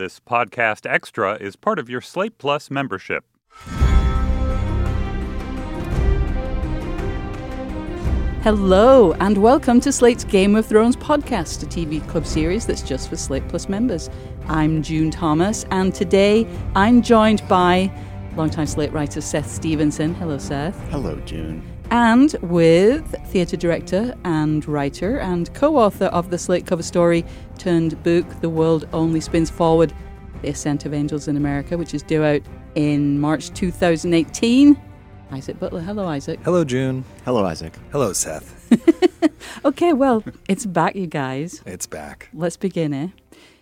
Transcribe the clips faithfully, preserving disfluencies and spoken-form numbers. This podcast extra is part of your Slate Plus membership. Hello, and welcome to Slate's Game of Thrones podcast, a T V club series that's just for Slate Plus members. I'm June Thomas, and today I'm joined by longtime Slate writer Seth Stevenson. Hello, Seth. Hello, June. And with theatre director and writer and co-author of the Slate cover story turned book, The World Only Spins Forward, The Ascent of Angels in America, which is due out in March twenty eighteen, Isaac Butler. Hello, Isaac. Hello, June. Hello, Isaac. Hello, Seth. Okay, well, it's back, you guys. It's back. Let's begin, eh?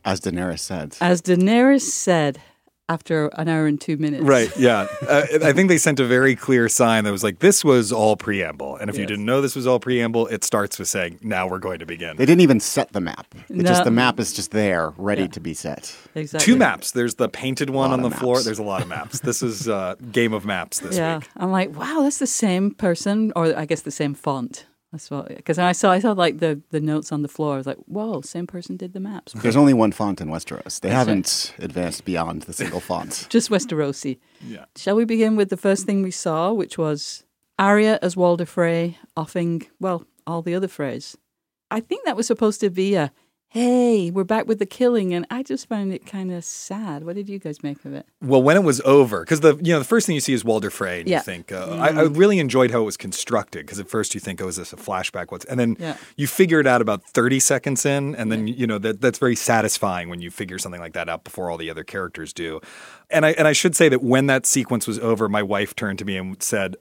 As Daenerys said. As Daenerys said. After an hour and two minutes. Right, yeah. uh, I think they sent a very clear sign that was like, this was all preamble. And if yes. you didn't know this was all preamble, it starts with saying, now we're going to begin. They didn't even set the map. No. Just the map is just there, ready yeah. to be set. Exactly. Two maps. There's the painted one on the maps. Floor. There's a lot of maps. This is uh, Game of Maps this yeah. week. I'm like, wow, that's the same person, or I guess the same font. That's what, because I saw, I saw like the, the notes on the floor. I was like, whoa, same person did the maps. There's only one font in Westeros. They That's haven't right. advanced beyond the single font. Just Westerosi. Yeah. Shall we begin with the first thing we saw, which was Arya as Walder Frey offing, well, all the other Freys. I think that was supposed to be a, hey, we're back with the killing, and I just found it kind of sad. What did you guys make of it? Well, when it was over, because the you know the first thing you see is Walder Frey, and yeah. you think, uh, mm. I, I really enjoyed how it was constructed, because at first you think, oh, is this a flashback? What's And then yeah. you figure it out about thirty seconds in, and then yeah. you know that that's very satisfying when you figure something like that out before all the other characters do. And I and I should say that when that sequence was over, my wife turned to me and said,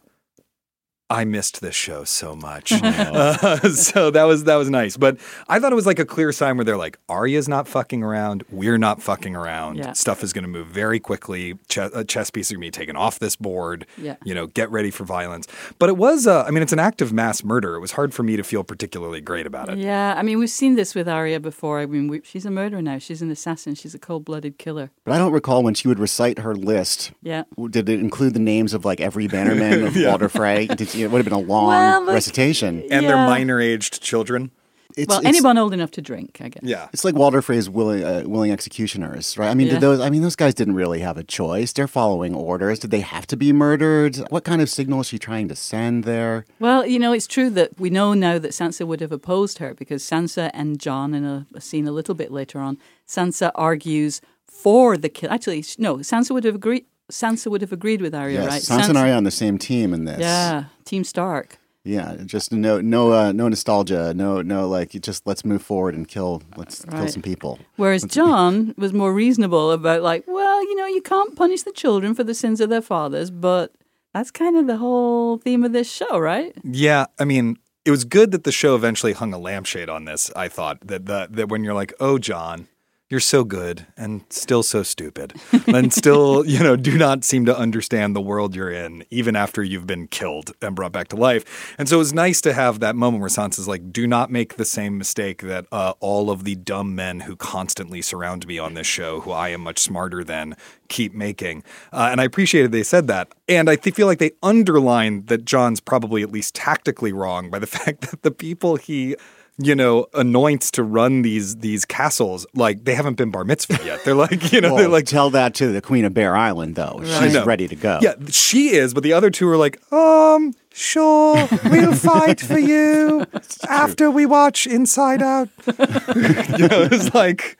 I missed this show so much. uh, so that was that was nice. But I thought it was like a clear sign where they're like, Arya's not fucking around. We're not fucking around. Yeah. Stuff is going to move very quickly. Ch- a chess piece is going to be taken off this board. Yeah. You know, get ready for violence. But it was, uh, I mean, it's an act of mass murder. It was hard for me to feel particularly great about it. Yeah. I mean, we've seen this with Arya before. I mean, we, she's a murderer now. She's an assassin. She's a cold-blooded killer. But I don't recall when she would recite her list. Yeah. Did it include the names of like every bannerman of yeah. Walder Frey? Did It would have been a long well, like, recitation. And yeah. their minor-aged children. It's, well, it's, anyone old enough to drink, I guess. Yeah. It's like Walder Frey's willing, uh, willing executioners, right? I mean, yeah. did those, I mean, those guys didn't really have a choice. They're following orders. Did they have to be murdered? What kind of signal is she trying to send there? Well, you know, it's true that we know now that Sansa would have opposed her, because Sansa and Jon, in a, a scene a little bit later on, Sansa argues for the kill. Actually, no, Sansa would have agreed. Sansa would have agreed with Arya, yes, right? Sansa, Sansa and Arya on the same team in this. Yeah, Team Stark. Yeah, just no, no, uh, no nostalgia. No, no, like just let's move forward and kill. Let's right. kill some people. Whereas let's... Jon was more reasonable about like, well, you know, you can't punish the children for the sins of their fathers, but that's kind of the whole theme of this show, right? Yeah, I mean, it was good that the show eventually hung a lampshade on this. I thought that the, that when you're like, oh, Jon. You're so good and still so stupid and still, you know, do not seem to understand the world you're in, even after you've been killed and brought back to life. And so it was nice to have that moment where Sansa's like, do not make the same mistake that uh, all of the dumb men who constantly surround me on this show, who I am much smarter than, keep making. Uh, and I appreciated they said that. And I th- feel like they underlined that Jon's probably at least tactically wrong by the fact that the people he... you know, anoints to run these these castles, like, they haven't been bar mitzvahed yet. They're like, you know, well, they're like... Tell that to the Queen of Bear Island, though. Right. She's ready to go. Yeah, she is, but the other two are like, um, sure, we'll fight for you after we watch Inside Out. You know, it's like...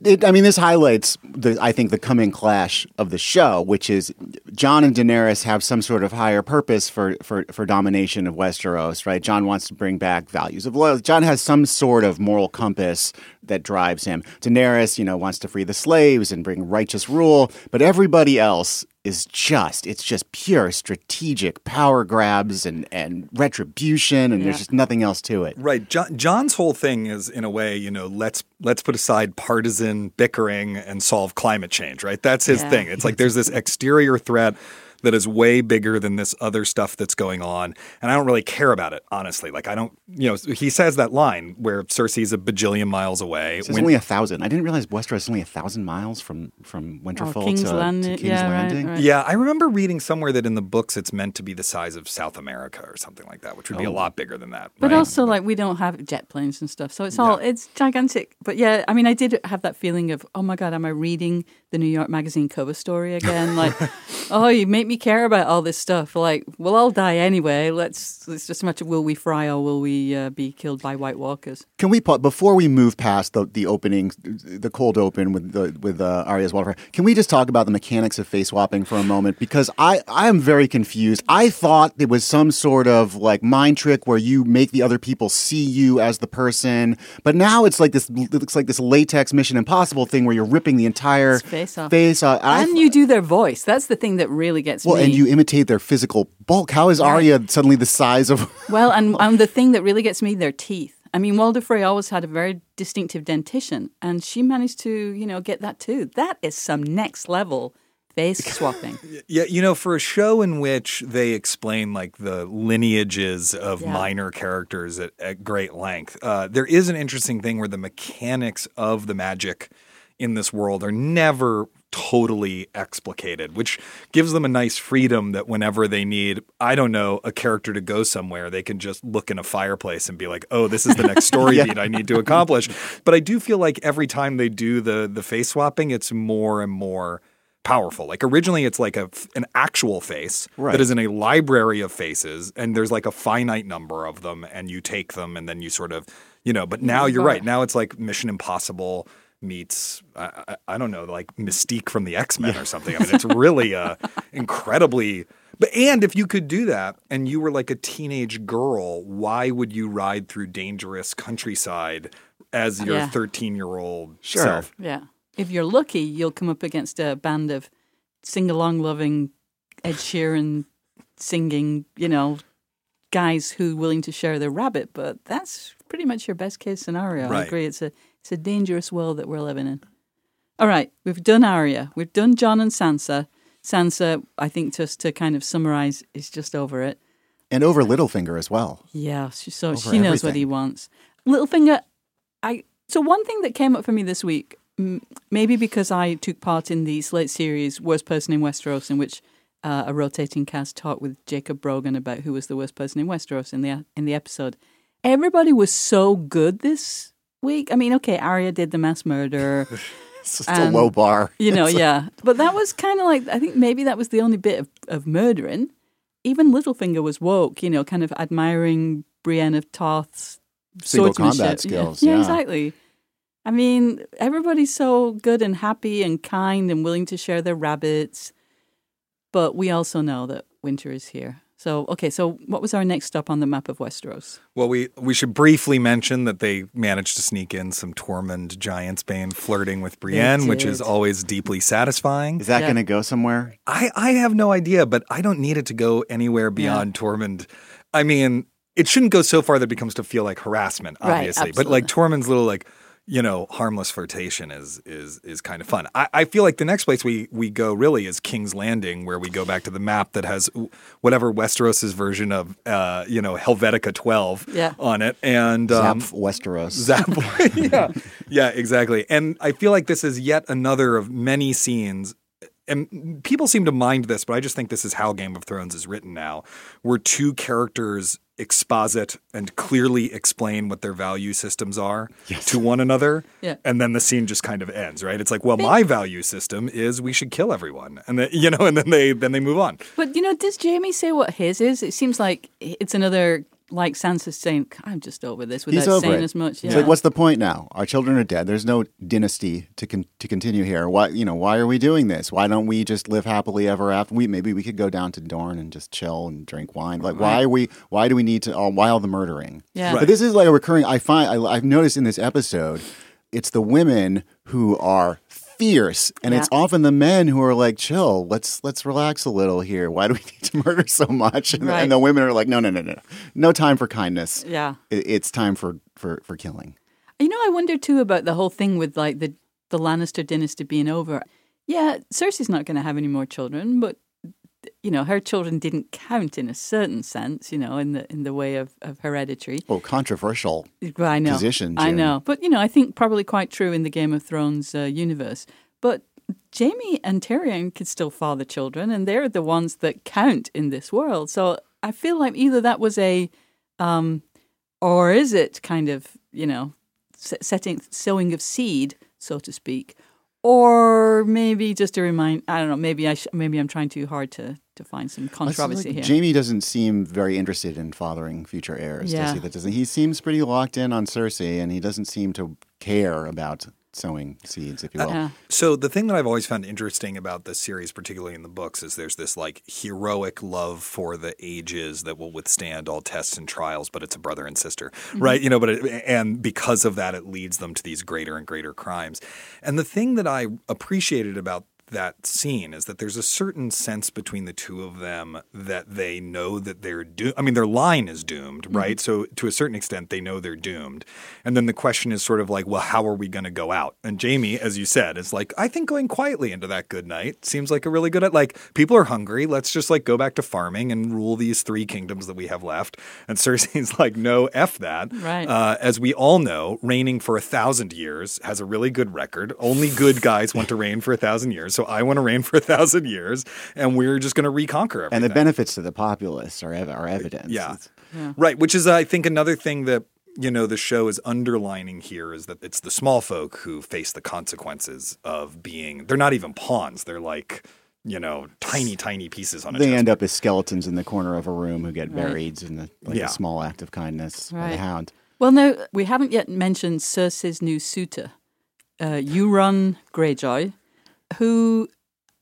It, I mean, this highlights, the, I think, the coming clash of the show, which is Jon and Daenerys have some sort of higher purpose for, for, for domination of Westeros, right? Jon wants to bring back values of loyalty. Jon has some sort of moral compass that drives him. Daenerys, you know, wants to free the slaves and bring righteous rule, but everybody else is just, it's just pure strategic power grabs and, and retribution, and yeah. there's just nothing else to it. Right. John, Jon's whole thing is, in a way, you know, let's let's put aside partisan bickering and solve climate change, right? That's his yeah. thing. It's like there's this exterior threat that is way bigger than this other stuff that's going on. And I don't really care about it, honestly. Like, I don't, you know, he says that line where Cersei's a bajillion miles away. So it's when, only a thousand. I didn't realize Westeros is only a thousand miles from, from Winterfell oh, King's to, Landing. to King's yeah, Landing. Right, right. Yeah, I remember reading somewhere that in the books it's meant to be the size of South America or something like that, which would oh. be a lot bigger than that. But right? also, like, we don't have jet planes and stuff. So it's all, no. it's gigantic. But yeah, I mean, I did have that feeling of, oh my God, am I reading the New York Magazine cover story again? Like, oh, you make me care about all this stuff. Like, we'll all die anyway. Let's, it's just a matter of will we fry or will we uh, be killed by White Walkers? Can we, before we move past the, the opening, the cold open with the, with uh, Arya's Walder Frey, can we just talk about the mechanics of face swapping for a moment? Because I, I am very confused. I thought it was some sort of like mind trick where you make the other people see you as the person, but now it's like this, it looks like this latex Mission Impossible thing where you're ripping the entire it's face off. Face off. And th- you do their voice. That's the thing that really gets well, me. Well, and you imitate their physical bulk. How is Arya suddenly the size of... well, and, and the thing that really gets me, their teeth. I mean, Walder Frey always had a very distinctive dentition, and she managed to, you know, get that too. That is some next level face swapping. Yeah, you know, for a show in which they explain like the lineages of yeah. minor characters at, at great length, uh, there is an interesting thing where the mechanics of the magic in this world are never totally explicated, which gives them a nice freedom that whenever they need, I don't know, a character to go somewhere, they can just look in a fireplace and be like, oh, this is the next story yeah. beat I need to accomplish. But I do feel like every time they do the the face swapping, it's more and more powerful. Like originally it's like a, an actual face right. that is in a library of faces, and there's like a finite number of them, and you take them and then you sort of, you know, but now you're right. Now it's like Mission Impossible meets, I, I, I don't know, like Mystique from the X-Men yeah. or something. I mean, it's really uh, incredibly... But and if you could do that and you were like a teenage girl, why would you ride through dangerous countryside as your yeah. thirteen-year-old sure. self? Yeah. If you're lucky, you'll come up against a band of sing-along loving Ed Sheeran singing, you know, guys who are willing to share their rabbit. But that's pretty much your best-case scenario. Right. I agree. It's a... It's a dangerous world that we're living in. All right, we've done Arya. We've done Jon and Sansa. Sansa, I think, just to kind of summarize, is just over it. And over Littlefinger as well. Yeah, she, so over she knows everything. What he wants. Littlefinger, I so one thing that came up for me this week, m- maybe because I took part in the Slate series, Worst Person in Westeros, in which uh, a rotating cast talked with Jacob Brogan about who was the worst person in Westeros in the in the episode. Everybody was so good this week. I mean, okay, Arya did the mass murder. It's just and, a low bar. You know, yeah. But that was kind of like, I think maybe that was the only bit of, of murdering. Even Littlefinger was woke, you know, kind of admiring Brienne of Tarth's single combat skills. Yeah. Yeah, yeah, exactly. I mean, everybody's so good and happy and kind and willing to share their rabbits. But we also know that winter is here. So, okay, so what was our next stop on the map of Westeros? Well, we, we should briefly mention that they managed to sneak in some Tormund Giantsbane flirting with Brienne, which is always deeply satisfying. Is that yeah. going to go somewhere? I, I have no idea, but I don't need it to go anywhere beyond yeah. Tormund. I mean, it shouldn't go so far that it becomes to feel like harassment, obviously. Right, but like Tormund's little like, you know, harmless flirtation is is is kind of fun. I, I feel like the next place we, we go really is King's Landing, where we go back to the map that has whatever Westeros' version of, uh, you know, Helvetica twelve yeah. on it. And um, Zap Westeros. Zap, yeah. Yeah, exactly. And I feel like this is yet another of many scenes, and people seem to mind this, but I just think this is how Game of Thrones is written now, where two characters exposit and clearly explain what their value systems are yes. to one another. Yeah. And then the scene just kind of ends, right? It's like, well, my value system is we should kill everyone. And then, you know, and then they, then they move on. But, you know, does Jaime say what his is? It seems like it's another... Like Sansa saying, I'm just over this without over saying it. As much. Yeah. It's like, what's the point now? Our children are dead. There's no dynasty to con- to continue here. Why, you know, why are we doing this? Why don't we just live happily ever after? We maybe we could go down to Dorne and just chill and drink wine. Like, right. why are we? Why do we need to? Uh, why all the murdering? Yeah. Right. But this is like a recurring. I find I, I've noticed in this episode, it's the women who are fierce, and yeah. it's often the men who are like, chill, let's let's relax a little here. Why do we need to murder so much? And, right. and the women are like, no, no, no, no. No time for kindness. Yeah. It's time for, for, for killing. You know, I wonder, too, about the whole thing with, like, the, the Lannister dynasty being over. Yeah, Cersei's not going to have any more children, but... you know, her children didn't count in a certain sense, you know, in the in the way of, of hereditary. Oh, controversial I know. position, June. I know. But, you know, I think probably quite true in the Game of Thrones uh, universe. But Jaime and Tyrion can still father children, and they're the ones that count in this world. So I feel like either that was a, um, or is it kind of, you know, setting sowing of seed, so to speak, or maybe just a remind. I don't know. Maybe I sh- maybe I'm trying too hard to, to find some controversy like here. Jaime doesn't seem very interested in fathering future heirs. Yeah. Does he? That doesn't. He seems pretty locked in on Cersei, and he doesn't seem to care about sowing seeds, if you will. Uh, so the thing that I've always found interesting about this series, particularly in the books, is there's this like heroic love for the ages that will withstand all tests and trials, but it's a brother and sister, mm-hmm. right? You know, but it, and because of that, it leads them to these greater and greater crimes. And the thing that I appreciated about that scene is that there's a certain sense between the two of them that they know that they're doomed. I mean, their line is doomed, right? Mm-hmm. So to a certain extent, they know they're doomed. And then the question is sort of like, well, how are we going to go out? And Jaime, as you said, is like, I think going quietly into that good night seems like a really good, like, people are hungry. Let's just like go back to farming and rule these three kingdoms that we have left. And Cersei's like, no, F that. Right. Uh, as we all know, reigning for a thousand years has a really good record. Only good guys want to reign for a thousand years. So I want to reign for a thousand years, and we're just going to reconquer everything. And the benefits to the populace are, ev- are evident. Yeah. yeah. Right, which is, I think, another thing that, you know, the show is underlining here is that it's the small folk who face the consequences of being – they're not even pawns. They're like – you know, tiny, tiny pieces on a They chessboard. End up as skeletons in the corner of a room who get right. buried in the, like yeah. a small act of kindness right. by the Hound. Well, no, we haven't yet mentioned Cersei's new suitor, uh, Euron Greyjoy, who,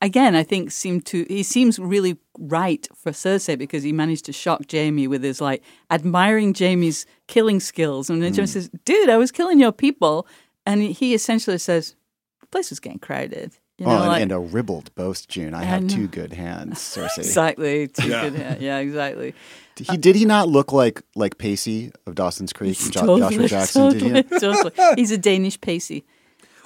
again, I think seemed to, he seems really right for Cersei because he managed to shock Jaime with his, like, admiring Jaime's killing skills. And then Jaime mm. says, dude, I was killing your people. And he essentially says, the place was getting crowded. You know, oh, and, like, and a ribald boast, June. I, I have know. two good hands, Cersei. exactly. Two yeah. good hands. Yeah, exactly. Did he, uh, did he not look like like Pacey of Dawson's Creek? Jo- totally, Joshua Jackson, totally, did he? Totally. He's a Danish Pacey.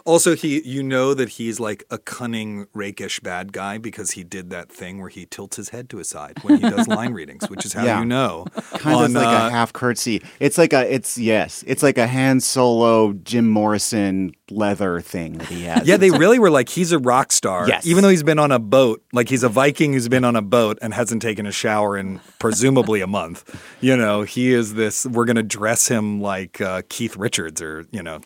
Also, he, you know that he's like a cunning, rakish bad guy because he did that thing where he tilts his head to his side when he does line readings, which is how yeah. you know. Kind on, of like uh, a half curtsy. It's like a, it's, yes, it's like a Han Solo, Jim Morrison leather thing that he has. Yeah, they really were like, he's a rock star. Yes. Even though he's been on a boat, like he's a Viking who's been on a boat and hasn't taken a shower in presumably a month. You know, he is this, we're going to dress him like uh, Keith Richards or, you know.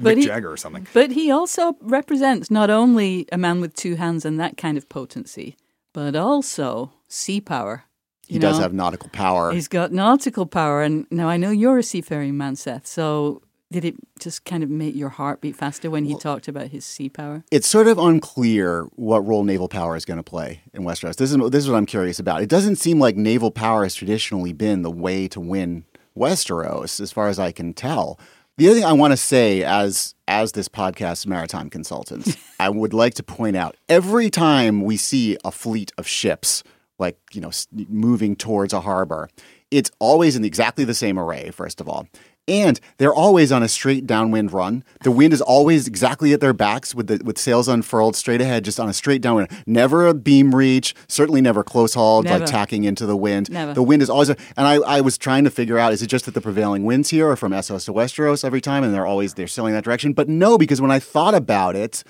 Mick Jagger or something. But he also represents not only a man with two hands and that kind of potency, but also sea power. He does have nautical power. He's got nautical power. And now I know you're a seafaring man, Seth, so did it just kind of make your heart beat faster when he well, talked about his sea power? It's sort of unclear what role naval power is going to play in Westeros. This is, this is what I'm curious about. It doesn't seem like naval power has traditionally been the way to win Westeros, as far as I can tell. The other thing I want to say as as this podcast's maritime consultants, I would like to point out every time we see a fleet of ships, like, you know, moving towards a harbor, it's always in exactly the same array, first of all. And they're always on a straight downwind run. The wind is always exactly at their backs with the, with sails unfurled straight ahead, just on a straight downwind. Never a beam reach, certainly never close hauled, never. like tacking into the wind. Never. The wind is always – and I, I was trying to figure out, is it just that the prevailing winds here are from Essos to Westeros every time and they're always – they're sailing that direction? But no, because when I thought about it,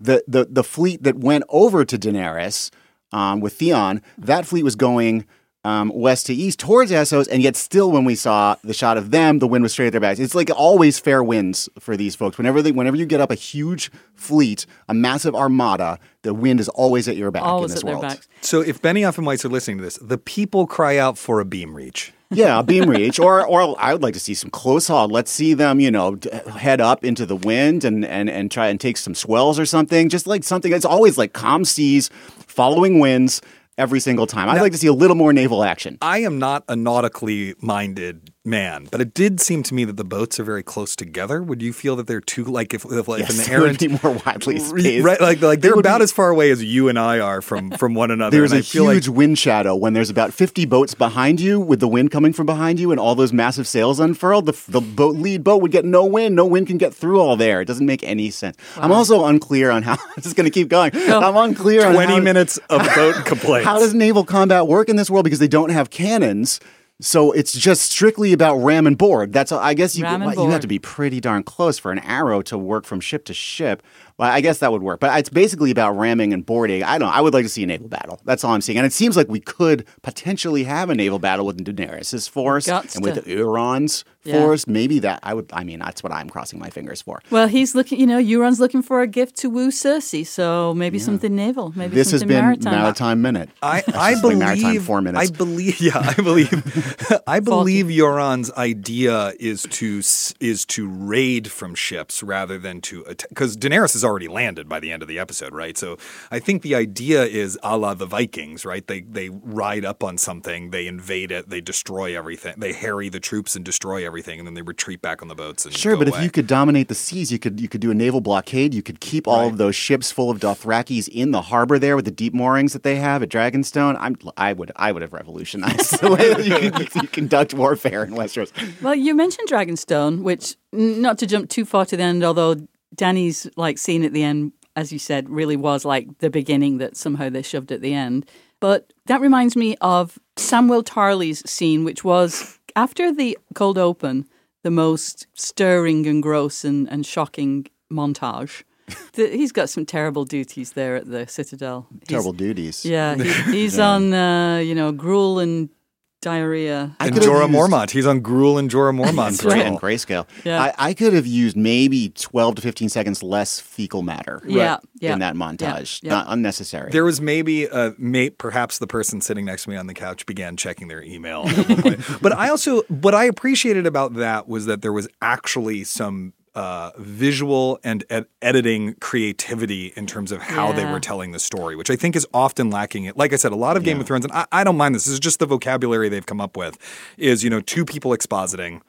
the the, the fleet that went over to Daenerys um, with Theon, that fleet was going – Um, west to east towards Essos, and yet still when we saw the shot of them, the wind was straight at their backs. It's like always fair winds for these folks. Whenever they, whenever you get up a huge fleet, a massive armada, the wind is always at your back always in this at world. Their backs. So if Benioff and Weiss are listening to this, the people cry out for a beam reach. Yeah, a beam reach, or or I would like to see some close haul. Let's see them, you know, head up into the wind and, and, and try and take some swells or something. Just like something. It's always like calm seas, following winds. Every single time. I'd now, like to see a little more naval action. I am not a nautically minded man. But it did seem to me that the boats are very close together. Would you feel that they're too, like, if, if like, yes, in the errand, they would be more widely spaced. Right, like, like they're they about be... as far away as you and I are from, from one another. There's and a I feel huge like... wind shadow when there's about fifty boats behind you with the wind coming from behind you and all those massive sails unfurled. The, the boat, lead boat would get no wind. No wind can get through all there. It doesn't make any sense. Wow. I'm also unclear on how – this is going to keep going. No. I'm unclear on how – twenty minutes of boat complaints. How does naval combat work in this world? Because they don't have cannons. So it's just strictly about ram and board. That's I guess you well, you have to be pretty darn close for an arrow to work from ship to ship. Well, I guess that would work. But it's basically about ramming and boarding. I don't know. I would like to see a naval battle. That's all I'm seeing. And it seems like we could potentially have a naval battle with Daenerys' force and to. with Euron's yeah. force. Maybe that – I would. I mean, that's what I'm crossing my fingers for. Well, he's looking – you know, Euron's looking for a gift to woo Cersei. So maybe yeah. something naval. Maybe this something maritime. This has been Maritime Minute. I, I believe – like Maritime Four Minutes. I believe – yeah, I believe – I believe Euron's idea is to, is to raid from ships rather than to attack – because Daenerys is already landed by the end of the episode, right? So I think the idea is a la the Vikings, right? They they ride up on something, they invade it, they destroy everything, they harry the troops and destroy everything, and then they retreat back on the boats and sure, go but away. If you could dominate the seas, you could you could do a naval blockade, you could keep all right. of those ships full of Dothrakis in the harbor there with the deep moorings that they have at Dragonstone. I'm I would I would have revolutionized the way that you, can, you conduct warfare in Westeros. Well, you mentioned Dragonstone, which not to jump too far to the end, although Danny's like scene at the end, as you said, really was like the beginning that somehow they shoved at the end. But that reminds me of Samwell Tarly's scene, which was after the cold open, the most stirring and gross and, and shocking montage. the, he's got some terrible duties there at the Citadel. He's, terrible duties. Yeah, he, he's yeah. on uh, you know gruel and. Diarrhea. I and Jorah used... Mormont. He's on gruel and Jorah Mormont. Right. And grayscale. Yeah. I, I could have used maybe twelve to fifteen seconds less fecal matter yeah, right, yeah, in that montage. Yeah, yeah. Not unnecessary. There was maybe, a, may, perhaps the person sitting next to me on the couch began checking their email. But I also, what I appreciated about that was that there was actually some Uh, visual and ed- editing creativity in terms of how yeah. they were telling the story, which I think is often lacking. Like I said, a lot of Game yeah. of Thrones, and I, I don't mind this. This is just the vocabulary they've come up with is, you know, two people expositing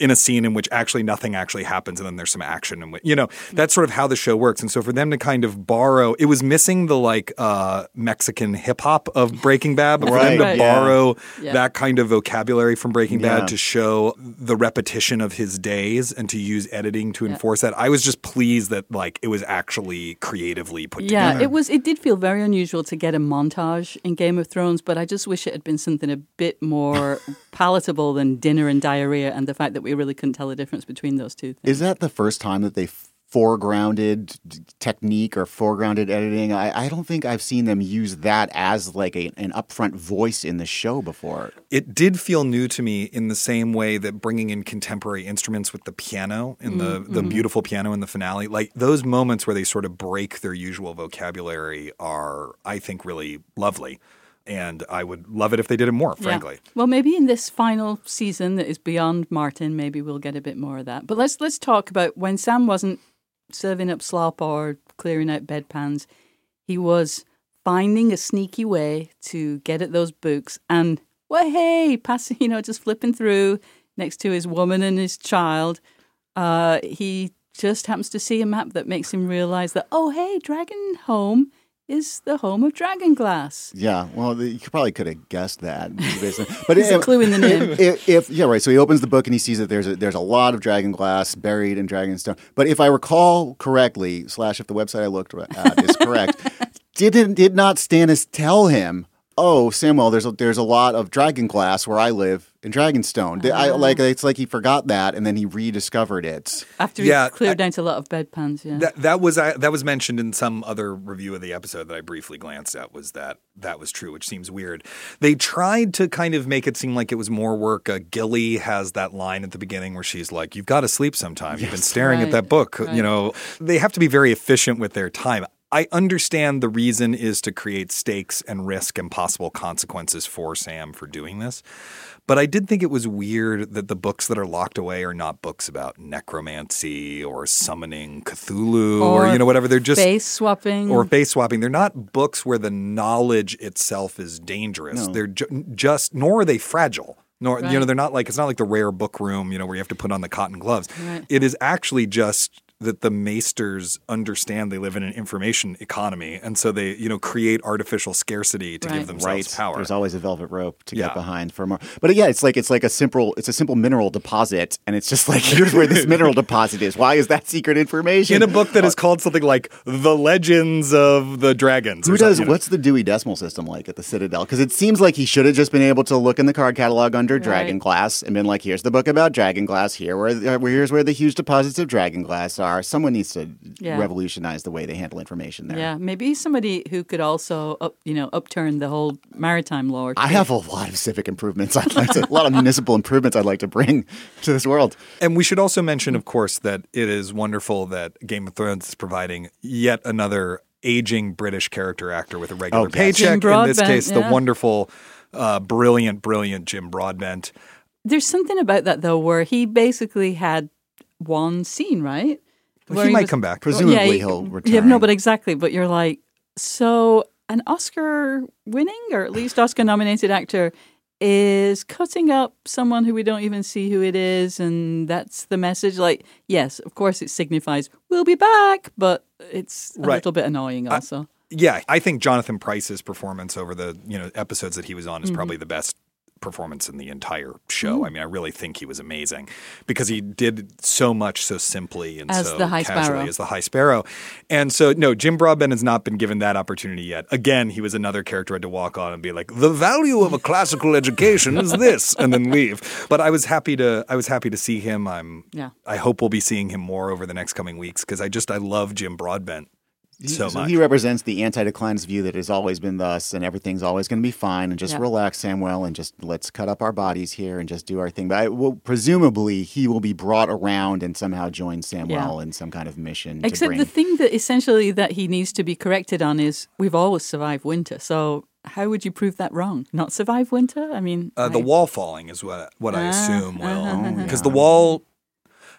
in a scene in which actually nothing actually happens and then there's some action. And, you know, that's sort of how the show works. And so for them to kind of borrow – it was missing the, like, uh, Mexican hip-hop of Breaking Bad. But for right, them to right, borrow yeah. that kind of vocabulary from Breaking yeah. Bad to show the repetition of his days and to use editing to yeah. enforce that, I was just pleased that, like, it was actually creatively put yeah, together. Yeah, it was. It did feel very unusual to get a montage in Game of Thrones, but I just wish it had been something a bit more palatable than dinner and diarrhea and the fact that we really couldn't tell the difference between those two things. Is that the first time that they foregrounded technique or foregrounded editing? I, I don't think I've seen them use that as like a, an upfront voice in the show before. It did feel new to me in the same way that bringing in contemporary instruments with the piano and mm-hmm. the, the beautiful piano in the finale, like those moments where they sort of break their usual vocabulary are, I think, really lovely. And I would love it if they did it more, frankly. Yeah. Well, maybe in this final season that is beyond Martin, maybe we'll get a bit more of that. But let's let's talk about when Sam wasn't serving up slop or clearing out bedpans, he was finding a sneaky way to get at those books and, well, hey, passing, you know, just flipping through next to his woman and his child. Uh, he just happens to see a map that makes him realize that, oh, hey, Dragon Home is the home of Dragonglass. Yeah, well, the, you probably could have guessed that. But it's a clue in the name. If, if, yeah, right. So he opens the book and he sees that there's a, there's a lot of Dragonglass buried in Dragonstone. But if I recall correctly, slash if the website I looked at is correct, didn't did not Stannis tell him, oh, Samwell, there's a, there's a lot of Dragonglass where I live in Dragonstone. Oh. I, like It's like he forgot that, and then he rediscovered it. After he yeah, cleared I, out a lot of bedpans, yeah. That, that was I, that was mentioned in some other review of the episode that I briefly glanced at was that that was true, which seems weird. They tried to kind of make it seem like it was more work. Uh, Gilly has that line at the beginning where she's like, you've got to sleep sometime. Yes. You've been staring right. at that book. Right. You know, they have to be very efficient with their time. I understand the reason is to create stakes and risk and possible consequences for Sam for doing this. But I did think it was weird that the books that are locked away are not books about necromancy or summoning Cthulhu or, or you know, whatever. They're just face swapping or face swapping. They're not books where the knowledge itself is dangerous. No. They're ju- just nor are they fragile. Nor, right. You know, they're not like, it's not like the rare book room, you know, where you have to put on the cotton gloves. Right. It is actually just that the maesters understand they live in an information economy. And so they, you know, create artificial scarcity to right. give themselves right. power. There's always a velvet rope to yeah. get behind for more. But yeah, it's like, it's like a simple, it's a simple mineral deposit. And it's just like, here's where this mineral deposit is. Why is that secret information? In a book that uh, is called something like The Legends of the Dragons. Who does, you know? What's the Dewey Decimal System like at the Citadel? Because it seems like he should have just been able to look in the card catalog under right. Dragon Glass and been like, here's the book about Dragon Glass. Here where, here's where the huge deposits of Dragon Glass are. Someone needs to yeah. revolutionize the way they handle information there. Yeah, maybe somebody who could also, up, you know, upturn the whole maritime law. I have a lot of civic improvements. I'd like to, a lot of municipal improvements I'd like to bring to this world. And we should also mention, of course, that it is wonderful that Game of Thrones is providing yet another aging British character actor with a regular oh, paycheck. Jim Broadbent, in this case, yeah. the wonderful, uh, brilliant, brilliant Jim Broadbent. There's something about that, though, where he basically had one scene, right? He, he might was, come back. Presumably yeah, he, he'll return. Yeah, no, but exactly. But you're like, so an Oscar-winning or at least Oscar-nominated actor is cutting up someone who we don't even see who it is, and that's the message. Like, yes, of course it signifies we'll be back, but it's a right. little bit annoying also. I, yeah, I think Jonathan Pryce's performance over the you know episodes that he was on is mm-hmm. probably the best performance in the entire show. Mm. I mean, I really think he was amazing because he did so much so simply and as so the high casually sparrow. as the High Sparrow. And so, no, Jim Broadbent has not been given that opportunity yet. Again, he was another character who had to walk on and be like, the value of a classical education is this, and then leave. But I was happy to I was happy to see him. I'm yeah. I hope we'll be seeing him more over the next coming weeks because I just I love Jim Broadbent. So, so he represents the anti-declines view that has always been thus, and everything's always going to be fine, and just yeah. relax, Samwell, and just let's cut up our bodies here and just do our thing. But I, well, presumably he will be brought around and somehow join Samwell yeah. in some kind of mission. Except to bring... the thing that essentially that he needs to be corrected on is we've always survived winter. So how would you prove that wrong? Not survive winter? I mean, uh, I... the wall falling is what what ah, I assume will because oh, yeah. the wall.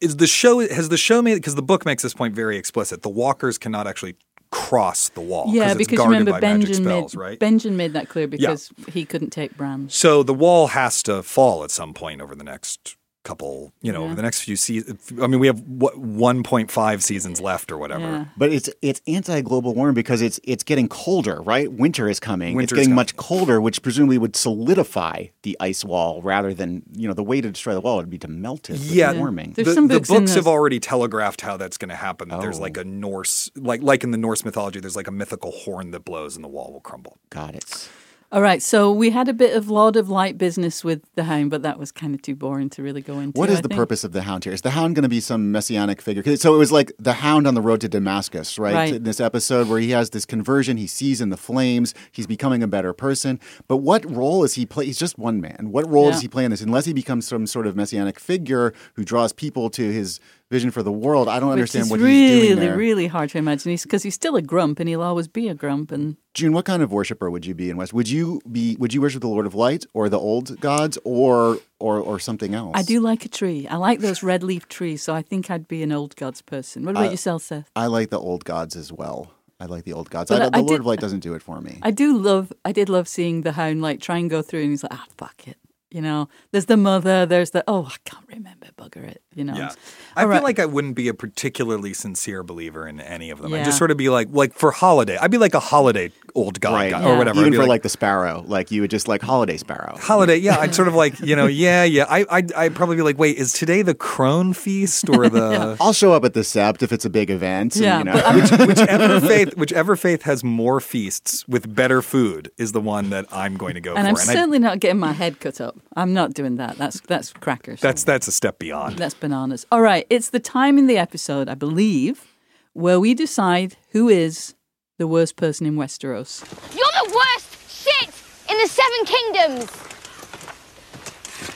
Is the show has the show made because the book makes this point very explicit. The walkers cannot actually cross the wall yeah, it's because guarded remember by Benjen magic spells, made, right? Benjen made that clear because yeah. he couldn't take Bran. So the wall has to fall at some point over the next couple, you know, yeah. over the next few seasons. I mean, we have what, one point five seasons left or whatever. Yeah. But it's it's anti-global warming because it's it's getting colder, right? Winter is coming. Winter's it's getting coming. much colder, which presumably would solidify the ice wall rather than, you know, the way to destroy the wall would be to melt it. Yeah. Warming. The, some books the books have already telegraphed how that's going to happen. That oh. There's like a Norse, like like in the Norse mythology, there's like a mythical horn that blows and the wall will crumble. Got it. All right, so we had a bit of Lord of Light business with the Hound, but that was kind of too boring to really go into. What is I the think. purpose of the Hound here? Is the Hound going to be some messianic figure? So it was like the Hound on the road to Damascus, right? right? In this episode where he has this conversion, he sees in the flames, he's becoming a better person. But what role is he play? He's just one man. What role yeah. does he play in this? Unless he becomes some sort of messianic figure who draws people to his vision for the world, I don't Which understand what really, he's doing there. It's really, really hard to imagine because he's, he's still a grump and he'll always be a grump. And June, what kind of worshiper would you be in West? Would you be? Would you worship the Lord of Light or the Old Gods or or or something else? I do like a tree. I like those red leaf trees, so I think I'd be an Old Gods person. What about uh, yourself, Seth? I like the Old Gods as well. I like the Old Gods. I, I, the I Lord did, of Light doesn't do it for me. I do love. I did love seeing the Hound like try and go through, and he's like, ah, oh, fuck it. You know, there's the mother, there's the, oh, I can't remember, bugger it, you know. Yeah. I right. feel like I wouldn't be a particularly sincere believer in any of them. Yeah. I'd just sort of be like, like for holiday, I'd be like a holiday old god right. guy yeah. or whatever. Even I'd be for like, like the sparrow, like you would just like holiday sparrow. Holiday, yeah, I'd sort of like, you know, yeah, yeah. I, I'd, I'd probably be like, wait, is today the crone feast or the... yeah. I'll show up at the sept if it's a big event. And, yeah. You know. But, Which, whichever, faith, whichever faith has more feasts with better food is the one that I'm going to go and for. I'm and I'm certainly I, not getting my head cut up. I'm not doing that. That's that's crackers. That's that's a step beyond. That's bananas. All right, it's the time in the episode, I believe, where we decide who is the worst person in Westeros. You're the worst shit in the Seven Kingdoms.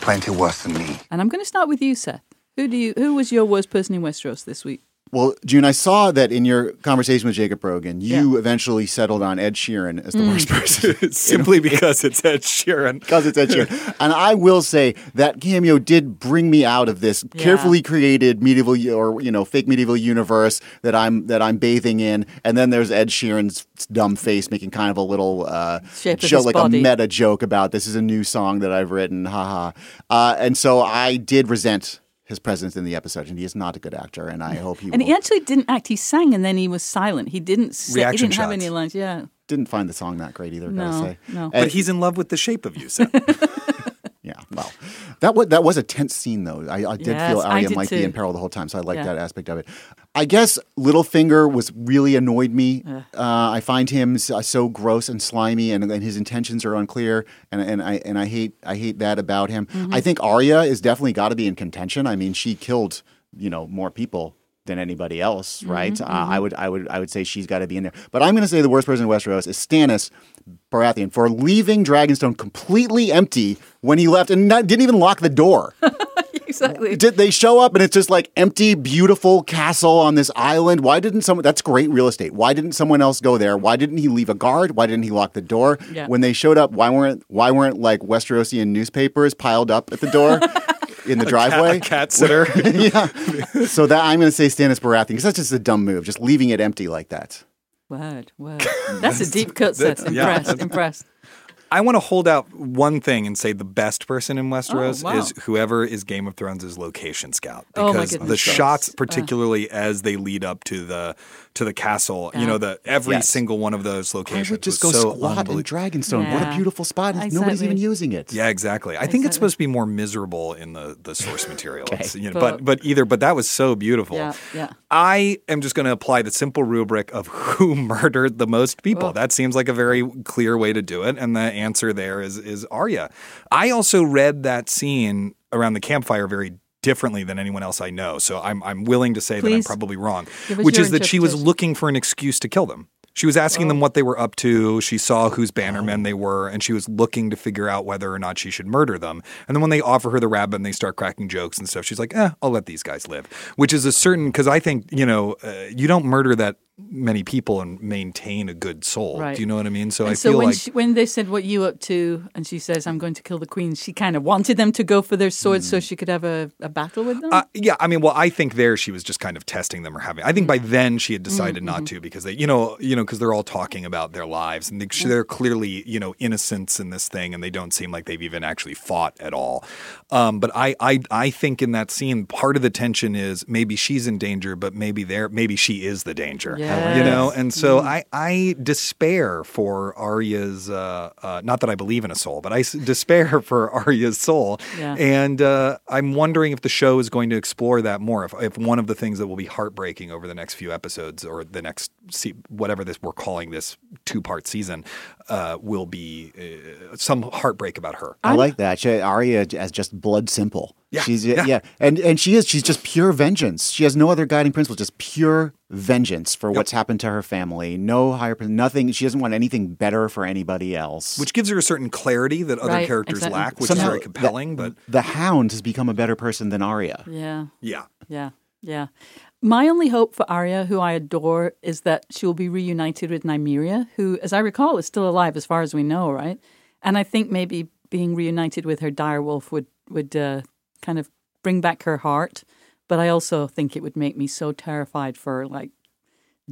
Plenty worse than me. And I'm going to start with you, Seth. Who do you? Who was your worst person in Westeros this week? Well, June, I saw that in your conversation with Jacob Brogan, you yeah. eventually settled on Ed Sheeran as the mm. worst person. Simply because it's Ed Sheeran. Because it's Ed Sheeran. And I will say that cameo did bring me out of this yeah. carefully created medieval or, you know, fake medieval universe that I'm that I'm bathing in. And then there's Ed Sheeran's dumb face making kind of a little uh, joke, like body. a meta joke about this is a new song that I've written. Ha ha. Uh, and so I did resent his presence in the episode, and he is not a good actor, and I hope he. And will. He actually didn't act. He sang, and then he was silent. He didn't. Say, Reaction he didn't shots. have any lines. Yeah. Didn't find the song that great either. No, gotta say. no. And but he's in love with the shape of you, Seth. Yeah. Well, that was that was a tense scene, though. I, I did yes, feel Arya might be in peril the whole time, so I liked yeah. that aspect of it. I guess Littlefinger was really annoyed me. Uh, uh, I find him so, so gross and slimy, and, and his intentions are unclear. And, and I and I hate I hate that about him. Mm-hmm. I think Arya is definitely got to be in contention. I mean, she killed you know more people than anybody else, right? Mm-hmm, uh, mm-hmm. I would I would I would say she's got to be in there. But I'm going to say the worst person in Westeros is Stannis Baratheon for leaving Dragonstone completely empty when he left and not, didn't even lock the door. Exactly. Did they show up and it's just like empty, beautiful castle on this island? Why didn't someone? That's great real estate. Why didn't someone else go there? Why didn't he leave a guard? Why didn't he lock the door? Yeah. When they showed up, why weren't why weren't like Westerosian newspapers piled up at the door? In the a driveway. Cat, a cat sitter. Yeah. So that I'm going to say Stannis Baratheon because that's just a dumb move, just leaving it empty like that. Word, word. That's a deep cut, Seth. Impressed, yeah. impressed. I want to hold out one thing and say the best person in Westeros oh, wow. is whoever is Game of Thrones' location scout. Because oh the shots, particularly uh. as they lead up to the to the castle, yeah. you know, the every yes. single one of those locations. I would just go so squat in Dragonstone. Yeah. What a beautiful spot. Exactly. Nobody's even using it. Yeah, exactly. I exactly. think it's supposed to be more miserable in the, the source material. Okay. You know, but, but but either, but that was so beautiful. Yeah, yeah. I am just going to apply the simple rubric of who murdered the most people. Oh. That seems like a very clear way to do it. And the answer there is is Arya. I also read that scene around the campfire very differently than anyone else I know. So I'm I'm willing to say Please. that I'm probably wrong, which is that she was looking for an excuse to kill them. She was asking oh. them what they were up to. She saw whose bannermen they were, and she was looking to figure out whether or not she should murder them. And then when they offer her the rabbit and they start cracking jokes and stuff, she's like, eh, I'll let these guys live, which is a certain – because I think, you know, uh, you don't murder that many people and maintain a good soul. Right. Do you know what I mean? So and I so feel when like – when they said, what you up to, and she says, I'm going to kill the queen, she kind of wanted them to go for their swords mm. so she could have a, a battle with them? Uh, yeah. I mean, well, I think there she was just kind of testing them or having – I think mm. by then she had decided mm-hmm. not to because they – you know, you know. because they're all talking about their lives and they, they're clearly, you know, innocents in this thing and they don't seem like they've even actually fought at all. Um, but I, I I think in that scene, part of the tension is maybe she's in danger, but maybe there, maybe she is the danger, yes. you know? And so mm-hmm. I, I despair for Arya's, uh, uh, not that I believe in a soul, but I despair for Arya's soul. Yeah. And uh, I'm wondering if the show is going to explore that more, if, if one of the things that will be heartbreaking over the next few episodes or the next, se- whatever this we're calling this two-part season uh, will be uh, some heartbreak about her. I like that. She, Arya as just blood simple. Yeah, she's, yeah, yeah. And and she is. She's just pure vengeance. She has no other guiding principle, just pure vengeance for yep. what's happened to her family. No higher, nothing. She doesn't want anything better for anybody else. Which gives her a certain clarity that other right, characters exactly. lack, which Somehow, is very compelling. The, but the Hound has become a better person than Arya. Yeah. Yeah. Yeah. Yeah. My only hope for Arya, who I adore, is that she will be reunited with Nymeria, who, as I recall, is still alive as far as we know, right? And I think maybe being reunited with her direwolf would, would uh, kind of bring back her heart. But I also think it would make me so terrified for, like,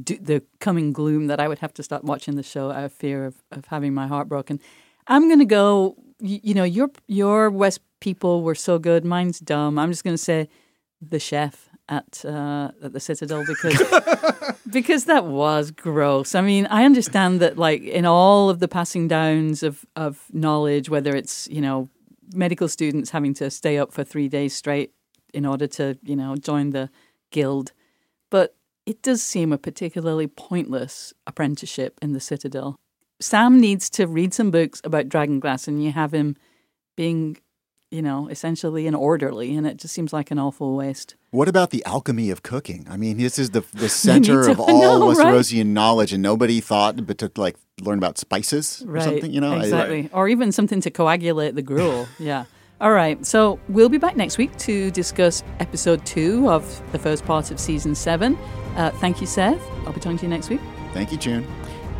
do, the coming gloom that I would have to start watching the show out of fear of, of having my heart broken. I'm going to go, you, you know, your, your West people were so good. Mine's dumb. I'm just going to say the chef. At uh, at the Citadel because because that was gross. I mean, I understand that like in all of the passing downs of, of knowledge, whether it's, you know, medical students having to stay up for three days straight in order to, you know, join the guild, but it does seem a particularly pointless apprenticeship in the Citadel. Sam needs to read some books about dragonglass, and you have him being, you know, essentially an orderly, and it just seems like an awful waste. What about the alchemy of cooking? I mean, this is the the center to, of all no, Westerosian right? knowledge, and nobody thought but to like learn about spices or right, something, you know? Exactly. I, right. Or even something to coagulate the gruel, yeah. All right, so we'll be back next week to discuss episode two of the first part of season seven. Uh, thank you, Seth. I'll be talking to you next week. Thank you, June.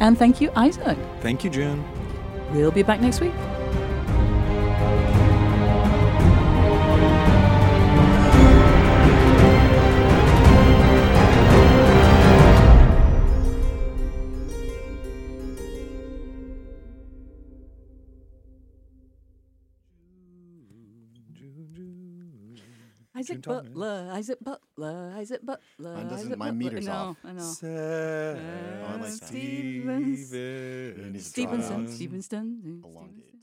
And thank you, Isaac. Thank you, June. We'll be back next week. Isaac Butler, Isaac Butler, Isaac Butler. Mine doesn't, Isaac my Butler. meter's no, off. I know. Seth oh, I like Stevenson. Stevenson. Stevenson. Stevenson.